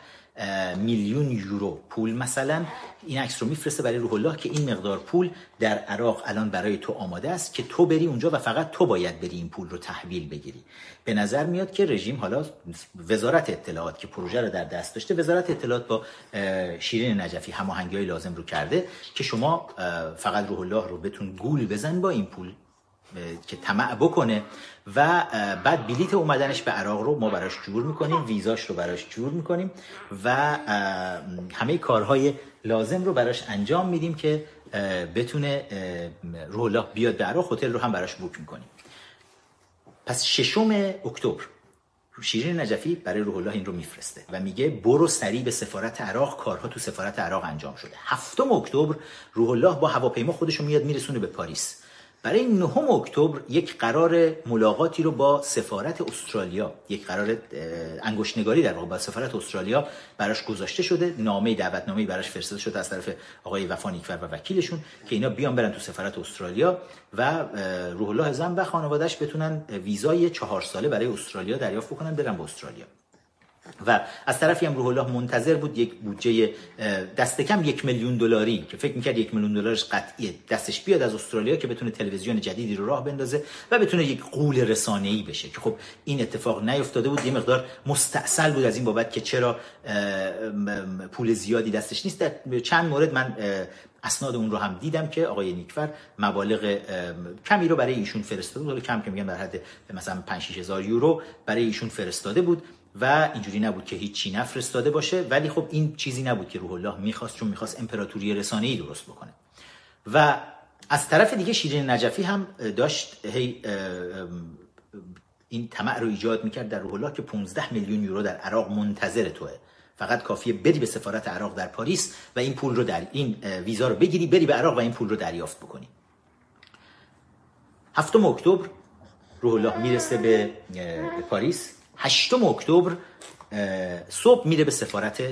میلیون یورو پول مثلا، این عکس رو میفرسته برای روح الله که این مقدار پول در عراق الان برای تو آماده است که تو بری اونجا و فقط تو باید بری این پول رو تحویل بگیری. به نظر میاد که رژیم، حالا وزارت اطلاعات که پروژه رو در دست داشته، وزارت اطلاعات با شیرین نجفی هماهنگی‌های لازم رو کرده که شما فقط روح الله رو بتون گول بزن با این پول که طمع بکنه و بعد بلیت اومدنش به عراق رو ما براش جور میکنیم، ویزاش رو براش جور میکنیم و همه کارهای لازم رو براش انجام میدیم که بتونه روح الله بیاد به عراق، هتل رو هم براش بوک میکنیم. پس ششم اکتبر شیرین نجفی برای روح الله این رو میفرسته و میگه برو سریع به سفارت عراق، کارها تو سفارت عراق انجام شده. هفتم اکتبر روح الله با هواپیما خودش رو میاد میرسونه به پاریس. برای نهم اکتبر یک قرار ملاقاتی رو با سفارت استرالیا، یک قرار انگشت نگاری در واقع با سفارت استرالیا براش گذاشته شده، نامه دعوتنامه‌ای براش فرستاده شده از طرف آقای وفانیکفر و وکیلشون که اینا بیان برن تو سفارت استرالیا و روح الله زم و خانواده‌اش بتونن ویزای چهار ساله برای استرالیا دریافت بکنن، برن به استرالیا. و از طرفی هم روح الله منتظر بود یک بودجه دست کم یک میلیون دلاری که فکر می‌کرد یک میلیون دلارش قطعیه دستش بیاد از استرالیا که بتونه تلویزیون جدیدی رو راه بندازه و بتونه یک قول رسانه‌ای بشه، که خب این اتفاق نیفتاده بود، یه مقدار مستعسل بود از این بابت که چرا پول زیادی دستش نیست. در چند مورد من اسناد اون رو هم دیدم که آقای نیکفر مبالغ کمی رو برای ایشون فرستاده بود، کم که میگم در حد مثلا پنج شش هزار یورو برای ایشون فرستاده بود و اینجوری نبود که هیچ چی نفرستاده باشه، ولی خب این چیزی نبود که روح الله میخواست، چون میخواست امپراتوری رسانه‌ای درست بکنه. و از طرف دیگه شیرین نجفی هم داشت هی این طمع رو ایجاد میکرد در روح الله که پانزده میلیون یورو در عراق منتظر توه، فقط کافیه بری به سفارت عراق در پاریس و این پول رو در این ویزا رو بگیری، بری به عراق و این پول رو دریافت بکنی. هفتم اکتبر روح الله میرسه به پاریس. هشتم اکتبر صبح میره به سفارت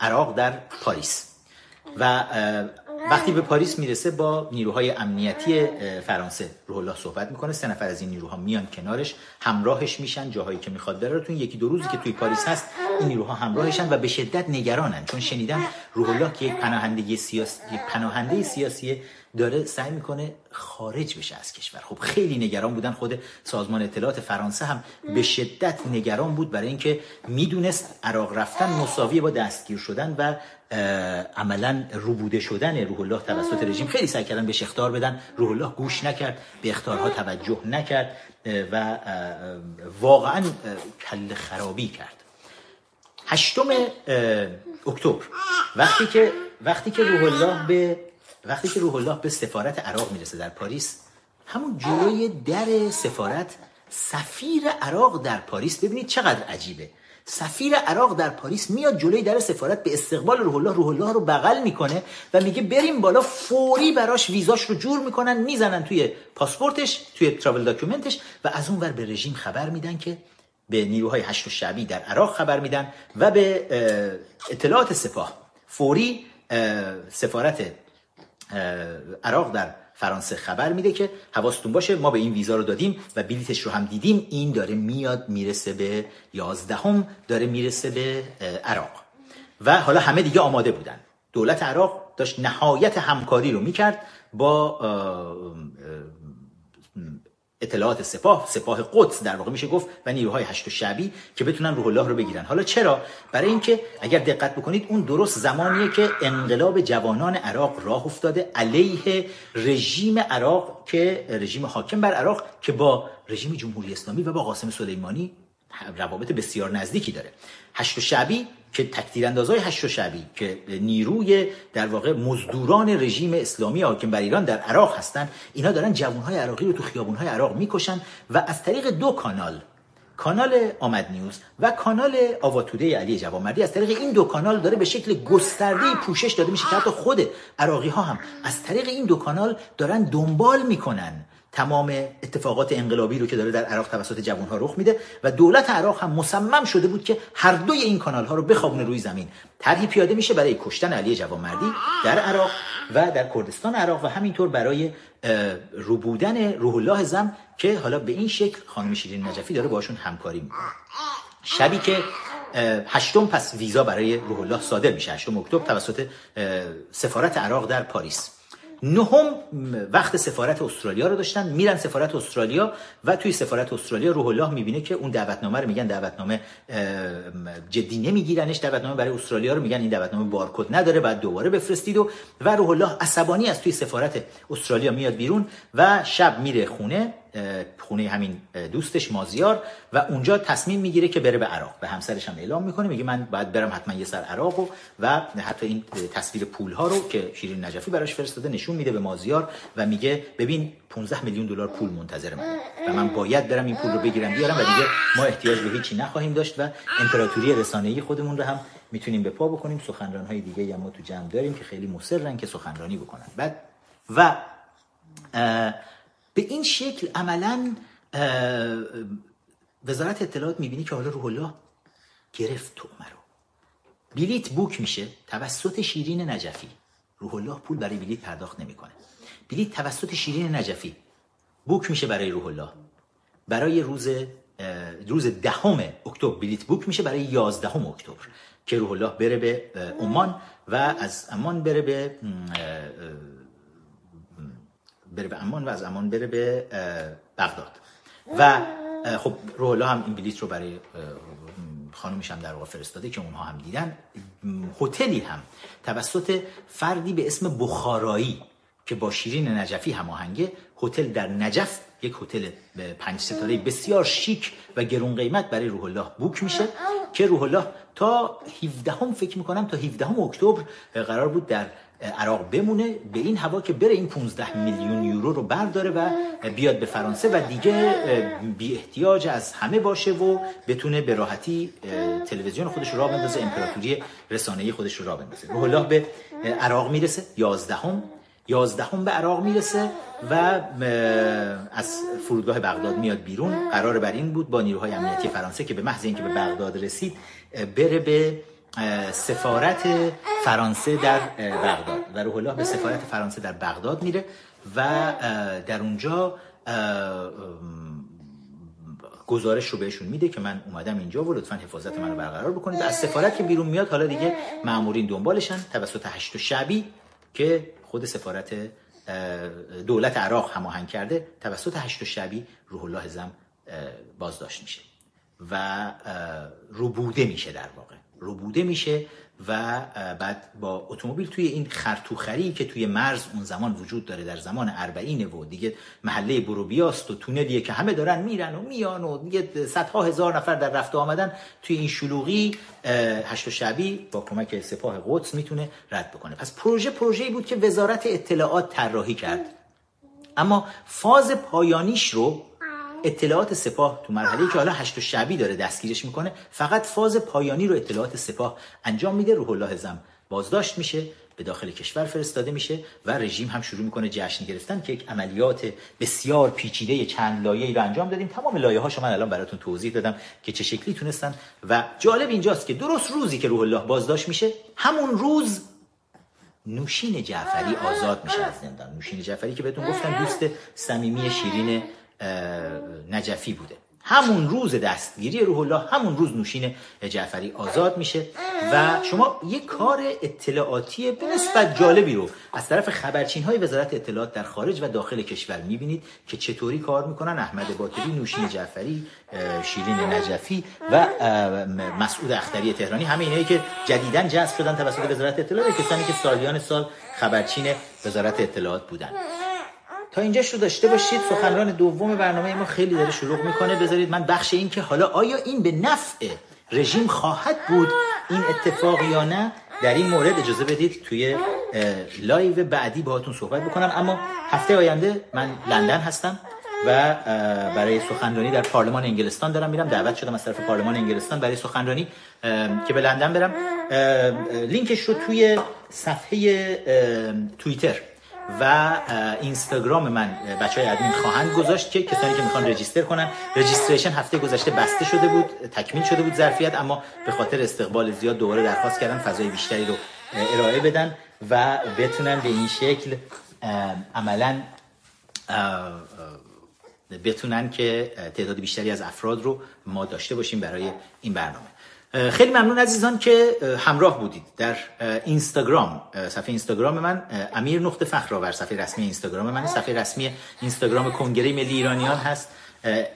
عراق در پاریس و وقتی به پاریس میرسه با نیروهای امنیتی فرانسه روح الله صحبت میکنه. سه نفر از این نیروها میان کنارش، همراهش میشن جاهایی که میخواد بره. تو یکی دو روزی که توی پاریس هست این نیروها همراهشن و به شدت نگرانن، چون شنیدن روح الله که یک پناهنده سیاسی پناهنده سیاسی داره سعی میکنه خارج بشه از کشور. خب خیلی نگران بودن. خود سازمان اطلاعات فرانسه هم به شدت نگران بود، برای اینکه میدونست عراق رفتن مساوی با دستگیر شدن و عملا روبوده شدن روح الله توسط رژیم. خیلی سعی کردن بهش اخطار بدن، روح الله گوش نکرد، به اخطارها توجه نکرد و واقعا کل خرابی کرد. هشتم اکتبر وقتی که وقتی که روح الله به وقتی که روح الله به سفارت عراق میرسه در پاریس، همون جلوی در سفارت سفیر عراق در پاریس، ببینید چقدر عجیبه، سفیر عراق در پاریس میاد جلوی در سفارت به استقبال روح الله، روح الله رو بغل میکنه و میگه بریم بالا. فوری براش ویزاش رو جور میکنن، میزنن توی پاسپورتش، توی تراول داکیومنتش و از اون ور به رژیم خبر میدن، که به نیروهای هشت شعبی در عراق خبر میدن و به اطلاعات سپاه فوری سفارت عراق در فرانسه خبر میده که حواستون باشه ما به این ویزا رو دادیم و بلیتش رو هم دیدیم، این داره میاد میرسه به یازدهم، داره میرسه به عراق. و حالا همه دیگه آماده بودن. دولت عراق داشت نهایت همکاری رو میکرد با اطلاعات سپاه، سپاه قدس در واقع میشه گفت، و نیروهای هشت شعبی که بتونن روح الله رو بگیرن. حالا چرا؟ برای اینکه اگر دقت بکنید اون درست زمانیه که انقلاب جوانان عراق راه افتاده علیه رژیم عراق، که رژیم حاکم بر عراق که با رژیم جمهوری اسلامی و با قاسم سلیمانی روابط بسیار نزدیکی داره. هشت شعبی که تکدیراندازهای هشت شعبی که نیروی در واقع مزدوران رژیم اسلامی حاکم بر ایران در عراق هستن، اینا دارن جوانهای عراقی رو تو خیابونهای عراق میکشن و از طریق دو کانال، کانال آمد نیوز و کانال آواتوده علی جوانمردی، از طریق این دو کانال داره به شکل گسترده پوشش داده میشه که حتی خود عراقی ها هم از طریق این دو کانال دارن دنبال میکنن تمام اتفاقات انقلابی رو که داره در عراق توسط جوان‌ها رخ میده. و دولت عراق هم مصمم شده بود که هر دوی این کانال‌ها رو بخوابونه روی زمین. طرحی پیاده میشه برای کشتن علی جوانمردی در عراق و در کردستان عراق و همینطور برای روبودن روح الله زم، که حالا به این شکل خانم شیرین نجفی داره باشون همکاری میکنه. شبی که هشتم پس ویزا برای روح الله صادر میشه، هشتم اکتبر توسط سفارت عراق در پاریس. نهم وقت سفارت استرالیا رو داشتن، میرن سفارت استرالیا و توی سفارت استرالیا روح الله میبینه که اون دعوتنامه رو میگن دعوتنامه جدی نمیگیرنش، دعوتنامه برای استرالیا رو میگن این دعوتنامه بارکد نداره، بعد دوباره بفرستید. و و روح الله عصبانی از توی سفارت استرالیا میاد بیرون و شب میره خونه خونه همین دوستش مازیار و اونجا تصمیم میگیره که بره به عراق. به همسرش هم اعلام میکنه، میگه من باید برم حتما یه سر عراق و, و حتی این تصویر پول ها رو که شیرین نجفی براش فرستاده نشون میده به مازیار و میگه ببین پانزده میلیون دلار پول منتظر منه و من باید برم این پول رو بگیرم بیارم و دیگه ما احتیاج به هیچی نخواهیم داشت و امپراتوری رسانه‌ای خودمون رو هم میتونیم به پا بکنیم. سخنران‌های دیگه هم ما تو جمع داریم که خیلی مصرن که سخنرانی بکنن. بعد و به این شکل عملا وزارت اطلاعات میبینی که حالا روح الله گرفت تومه رو، بلیت بوک میشه توسط شیرین نجفی. روح الله پول برای بلیت پرداخت نمیکنه، بلیت توسط شیرین نجفی بوک میشه برای روح الله، برای روز روز دهم اکتبر بلیت بوک میشه برای یازدهم اکتبر که روح الله بره به عمان و از عمان بره به بره به عمان و از عمان بره به بغداد. و خب روح الله هم این بلیت رو برای خانومش هم در واقع فرستاده که اونها هم دیدن. هتلی هم توسط فردی به اسم بخارایی که با شیرین نجفی هماهنگه، هتل در نجف یک هتل پنج ستاره بسیار شیک و گرون قیمت برای روح الله بوک میشه که روح الله تا هفدهم فکر میکنم تا هفدهم اکتبر قرار بود در عراق بمونه، به این هوا که بره این پانزده میلیون یورو رو برداره و بیاد به فرانسه و دیگه بی احتیاج از همه باشه و بتونه به راحتی تلویزیون خودش رو راه بندازه، امپراتوری رسانه‌ای خودش رو راه بندازه. روح الله به عراق میرسه یازدهم یازدهم به عراق میرسه و از فرودگاه بغداد میاد بیرون. قرار بر این بود با نیروهای امنیتی فرانسه که به محض اینکه به بغداد رسید بره به سفارت فرانسه در بغداد و روح الله به سفارت فرانسه در بغداد میره و در اونجا گزارش رو بهشون میده که من اومدم اینجا و لطفاً حفاظت منو برقرار بکنید. از سفارت که بیرون میاد حالا دیگه مامورین دنبالشن توسط هشت شعبی که خود سفارت دولت عراق هماهنگ کرده، توسط هشت شعبی روح الله زم بازداشت میشه و ربوده میشه، در واقع ربوده میشه و بعد با اتومبیل توی این خرطوخری که توی مرز اون زمان وجود داره، در زمان اربعین و دیگه محله بروبیاست و تونلیه که همه دارن میرن و میان و دیگه صدها هزار نفر در رفت و آمدن، توی این شلوغی هشت شعبی با کمک سپاه قدس میتونه رد بکنه. پس پروژه پروژه‌ای بود که وزارت اطلاعات طراحی کرد، اما فاز پایانیش رو اطلاعات سپاه تو مرحله‌ای که حالا هشت شعبی داره دستگیرش میکنه، فقط فاز پایانی رو اطلاعات سپاه انجام میده. روح الله زم بازداشت میشه، به داخل کشور فرستاده میشه و رژیم هم شروع میکنه جشن گرفتن که یک عملیات بسیار پیچیده چند لایه‌ای رو انجام دادیم. تمام لایه‌هاشو من الان براتون توضیح دادم که چه شکلی تونستن. و جالب اینجاست که درست روزی که روح الله بازداشت میشه، همون روز نوشین جعفری آزاد میشه از زندان. نوشین جعفری که بهتون گفتم دوست صمیمی شیرین نجفی بوده. همون روز دستگیری روح الله، همون روز نوشین جعفری آزاد میشه و شما یک کار اطلاعاتی به نسبت جالبی رو از طرف خبرچین‌های وزارت اطلاعات در خارج و داخل کشور میبینید که چطوری کار میکنن. احمد باطبی، نوشین جعفری، شیرین نجفی و مسعود اختری تهرانی، همه اینایی که جدیداً جذب شدن توسط وزارت اطلاعات، کسانی که سالیان سال خبرچین وزارت اطلاعات بودن. تا اینجاش رو داشته باشید. سخنران دوم برنامه ما خیلی داره شلوغ میکنه. بذارید من بخش این که حالا آیا این به نفع رژیم خواهد بود این اتفاق یا نه، در این مورد اجازه بدید توی لایو بعدی باهاتون صحبت بکنم. اما هفته آینده من لندن هستم و برای سخنرانی در پارلمان انگلستان دارم میرم. دعوت شدم از طرف پارلمان انگلستان برای سخنرانی که به لندن برم. لینکش رو توی صفحه توییتر و اینستاگرام من بچهای ادمین خواهند گذاشت که کسانی که میخوان رجیستر کنن. رجیستریشن هفته گذشته بسته شده بود، تکمیل شده بود ظرفیت، اما به خاطر استقبال زیاد دوباره درخواست کردن فضای بیشتری رو ارائه بدن و بتونن به این شکل عملاً بتونن که تعداد بیشتری از افراد رو ما داشته باشیم برای این برنامه. خیلی ممنون عزیزان که همراه بودید. در اینستاگرام، صفحه اینستاگرام من امیر نقطه فخرآور، صفحه رسمی اینستاگرام من، صفحه رسمی اینستاگرام کنگره ملی ایرانیان هست،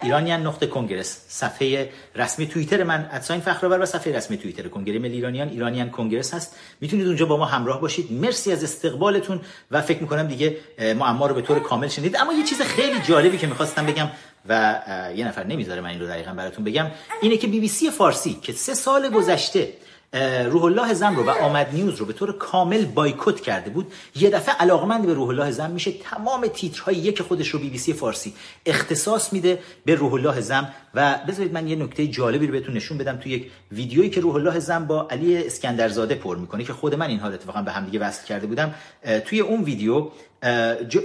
ایرانیان نقطه کنگرس. صفحه رسمی توییتر من ادساین فخرآور و صفحه رسمی توییتر کنگره ملی ایرانیان ایرانیان کنگرس هست. میتونید اونجا با ما همراه باشید. مرسی از استقبالتون و فکر میکنم دیگه معما رو به طور کامل شنیدید. اما یه چیز خیلی جالبی که میخواستم بگم و یه نفر نمیذاره من این رو دقیقا براتون بگم، اینه که بی بی سی فارسی که سه سال گذشته روح الله زم رو و آمد نیوز رو به طور کامل بایکوت کرده بود، یه دفعه علاقمند به روح الله زم میشه. تمام تیترهای یک خودش رو بی بی سی فارسی اختصاص میده به روح الله زم. و بذارید من یه نکته جالبی رو بهتون نشون بدم توی یک ویدیویی که روح الله زم با علی اسکندرزاده پر میکنه که خود من اینها رو اتفاقا به هم دیگه وصل کرده بودم. توی اون ویدیو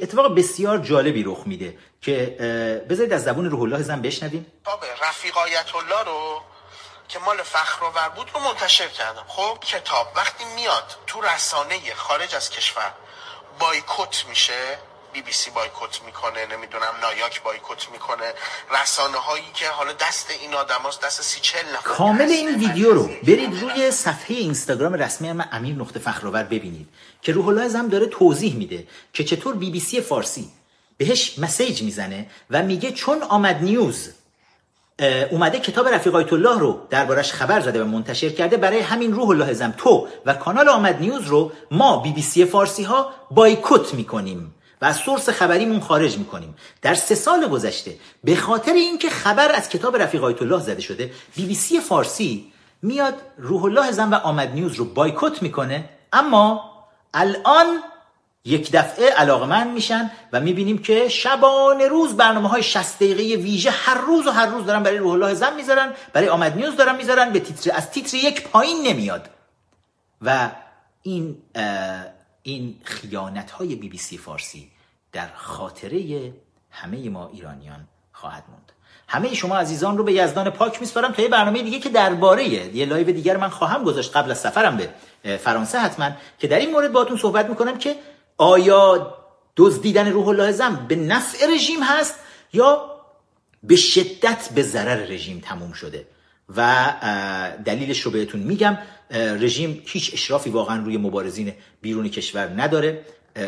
اتفاق بسیار جالبی رخ میده که بذارید از زبون روح الله زم بشنویم. رفیق آیت الله رو که مال فخرآور بود رو منتشر کردم. خب کتاب وقتی میاد تو رسانه خارج از کشور بایکوت میشه، بی بی سی بایکوت میکنه، نمیدونم نایاک بایکوت میکنه، رسانه هایی که حالا دست این آدماست، دست سی چهل نفر. کامل این ویدیو رو برید روی صفحه اینستاگرام رسمی من امیر نقطه فخرآور ببینید که روح الله زم داره توضیح میده که چطور بی بی سی فارسی بهش مسیج میزنه و میگه چون آمد نیوز اومده کتاب رفیق آیت الله رو دربارش خبر زده و منتشر کرده، برای همین روح الله زم تو و کانال آمد نیوز رو ما بی بی سی فارسی ها بایکوت میکنیم و از سورس خبریمون خارج میکنیم. در سه سال گذشته به خاطر اینکه خبر از کتاب رفیق آیت الله زده شده، بی بی سی فارسی میاد روح الله زم و آمد نیوز رو بایکوت میکنه، اما الان یک دفعه علاقمند میشن و میبینیم که شبانه روز برنامه‌های شصت دقیقه ویژه هر روز و هر روز دارن برای روح الله زم میذارن، برای آمد نیوز دارن میذارن، به تیتر از تیتر یک پایین نمیاد. و این این خیانت‌های بی بی سی فارسی در خاطره همه ما ایرانیان خواهد موند. همه شما عزیزان رو به یزدان پاک میسپارم تا یه برنامه دیگه که درباره یه لایو دیگر من خواهم گذاشت قبل از سفرم به فرانسه حتما، که در این مورد باهاتون صحبت میکنم که آیا دزدیدن روح الله زم به نفع رژیم هست یا به شدت به ضرر رژیم تموم شده، و دلیلش رو بهتون میگم. رژیم هیچ اشرافی واقعا روی مبارزین بیرون کشور نداره،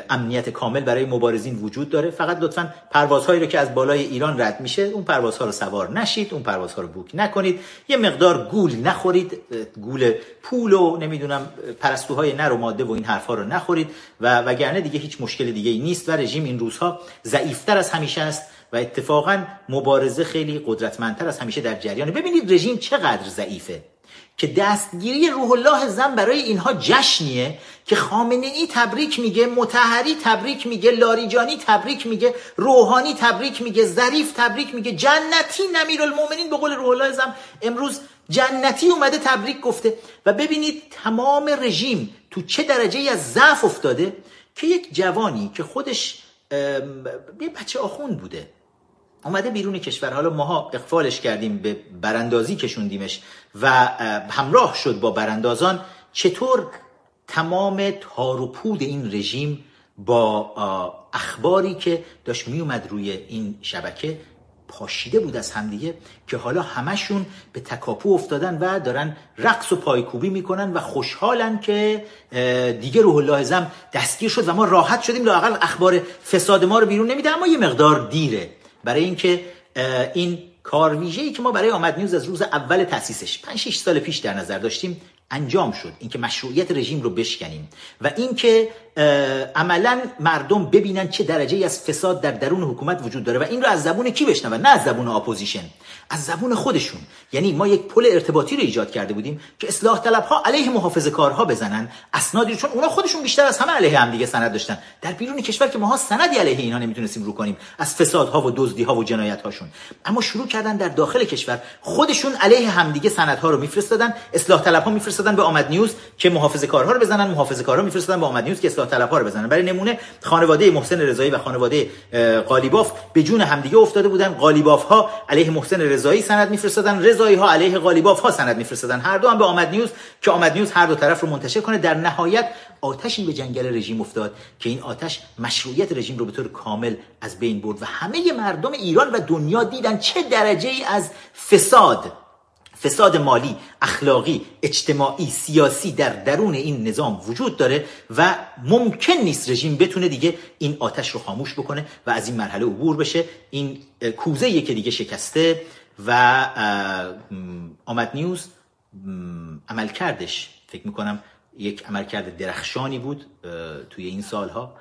امنیت کامل برای مبارزین وجود داره، فقط لطفاً پروازهایی رو که از بالای ایران رد میشه اون پروازها رو سوار نشید، اون پروازها رو بوک نکنید، یه مقدار گول نخورید، گول پول و نمیدونم پرستوهای نر و ماده و این حرفا رو نخورید، و وگرنه دیگه هیچ مشکل دیگه ای نیست و رژیم این روزها ضعیف‌تر از همیشه است و اتفاقاً مبارزه خیلی قدرتمندتر از همیشه در جریانه. ببینید رژیم چقدر ضعیفه که دستگیری روح الله زم برای اینها جشنیه که خامنه‌ای تبریک میگه، مطهری تبریک میگه، لاریجانی تبریک میگه، روحانی تبریک میگه، ظریف تبریک میگه، جنتی امیرالمومنین به قول روح الله زم امروز جنتی اومده تبریک گفته. و ببینید تمام رژیم تو چه درجه از ضعف افتاده که یک جوانی که خودش یه بچه آخوند بوده اومده بیرون کشور، حالا ماها اغفالش کردیم، به براندازی کشوندیمش و همراه شد با براندازان، چطور تمام تار و پود این رژیم با اخباری که داشت میومد روی این شبکه پاشیده بود از همدیگه، که حالا همشون به تکاپو افتادن و دارن رقص و پایکوبی میکنن و خوشحالن که دیگه روح الله زم دستگیر شد و ما راحت شدیم، لااقل اخبار فساد ما رو بیرون نمیده. اما یه مقدار دیره، برای اینکه این کار ویژه‌ای که ما برای آمد نیوز از روز اول تأسیسش پنج شش سال پیش در نظر داشتیم انجام شد، اینکه مشروعیت رژیم رو بشکنیم و اینکه عملاً مردم ببینن چه درجه‌ای از فساد در درون حکومت وجود داره و این رو از زبون کی بشنون، نه از زبون اپوزیشن، از زبون خودشون. یعنی ما یک پل ارتباطی رو ایجاد کرده بودیم که اصلاح طلب‌ها علیه محافظه‌کارها بزنن اسنادی، چون اونا خودشون بیشتر از همه علیه هم دیگه سند داشتن در بیرون کشور، که ماها سندی علیه اینا نمیتونستیم رو کنیم از فسادها و دزدی‌ها و جنایت‌هاشون. اما شروع کردن در داخل کشور خودشون علیه هم دیگه سندها رو میفرستادن، اصلاح طلب‌ها میفرستادن به آمد نیوز که محافظه‌کارها رو بزنن، محافظه‌کارها میفرستادن به آمد نیوز که طلبها رو بزنن. برای نمونه خانواده محسن رضایی و خانواده قالیباف به جون همدیگه افتاده بودن، قالیباف ها علیه محسن رضایی سند میفرستادن، رضایی ها علیه قالیباف ها سند میفرستادن، هر دو هم به آمد نیوز که آمد نیوز هر دو طرف رو منتشر کنه. در نهایت آتشی به جنگل رژیم افتاد که این آتش مشروعیت رژیم رو به طور کامل از بین برد و همه مردم ایران و دنیا دیدن چه درجه‌ای از فساد فساد مالی، اخلاقی، اجتماعی، سیاسی در درون این نظام وجود داره و ممکن نیست رژیم بتونه دیگه این آتش رو خاموش بکنه و از این مرحله عبور بشه. این کوزه‌ایه که دیگه شکسته و آمد نیوز عملکردش فکر میکنم یک عملکرد درخشانی بود توی این سالها.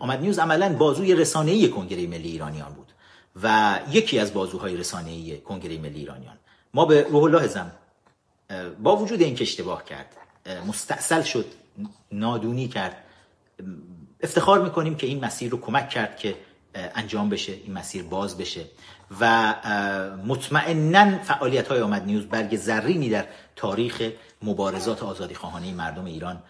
آمد نیوز عملاً بازوی رسانه‌ای کنگره ملی ایرانیان بود و یکی از بازوهای رسانه‌ای کنگره ملی ایرانیان. ما به روح الله زم با وجود این که اشتباه کرد، مستاصل شد، نادونی کرد، افتخار میکنیم که این مسیر رو کمک کرد که انجام بشه، این مسیر باز بشه و مطمئناً فعالیت های آمد نیوز برگ زرینی در تاریخ مبارزات آزادی خواهانه مردم ایران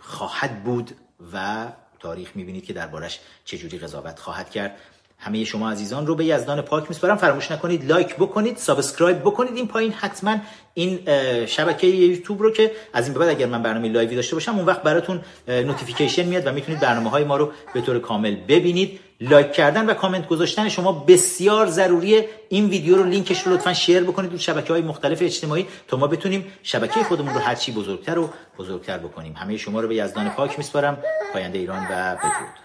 خواهد بود و تاریخ میبینید که دربارش چجوری قضاوت خواهد کرد. همه شما عزیزان رو به یزدان پاک میسپارم. فراموش نکنید لایک بکنید، سابسکرایب بکنید این پایین حتما این شبکه یوتیوب رو، که از این به بعد اگر من برنامه لایوی داشته باشم اون وقت براتون نوتیفیکیشن میاد و میتونید برنامه‌های ما رو به طور کامل ببینید. لایک کردن و کامنت گذاشتن شما بسیار ضروریه. این ویدیو رو لینکش رو لطفاً شیر بکنید تو شبکه‌های مختلف اجتماعی تا ما بتونیم شبکه خودمون رو هرچی بزرگتر و بزرگتر بکنیم. همه شما رو به یزدان پاک میسپارم. پاینده ایران و بدرود.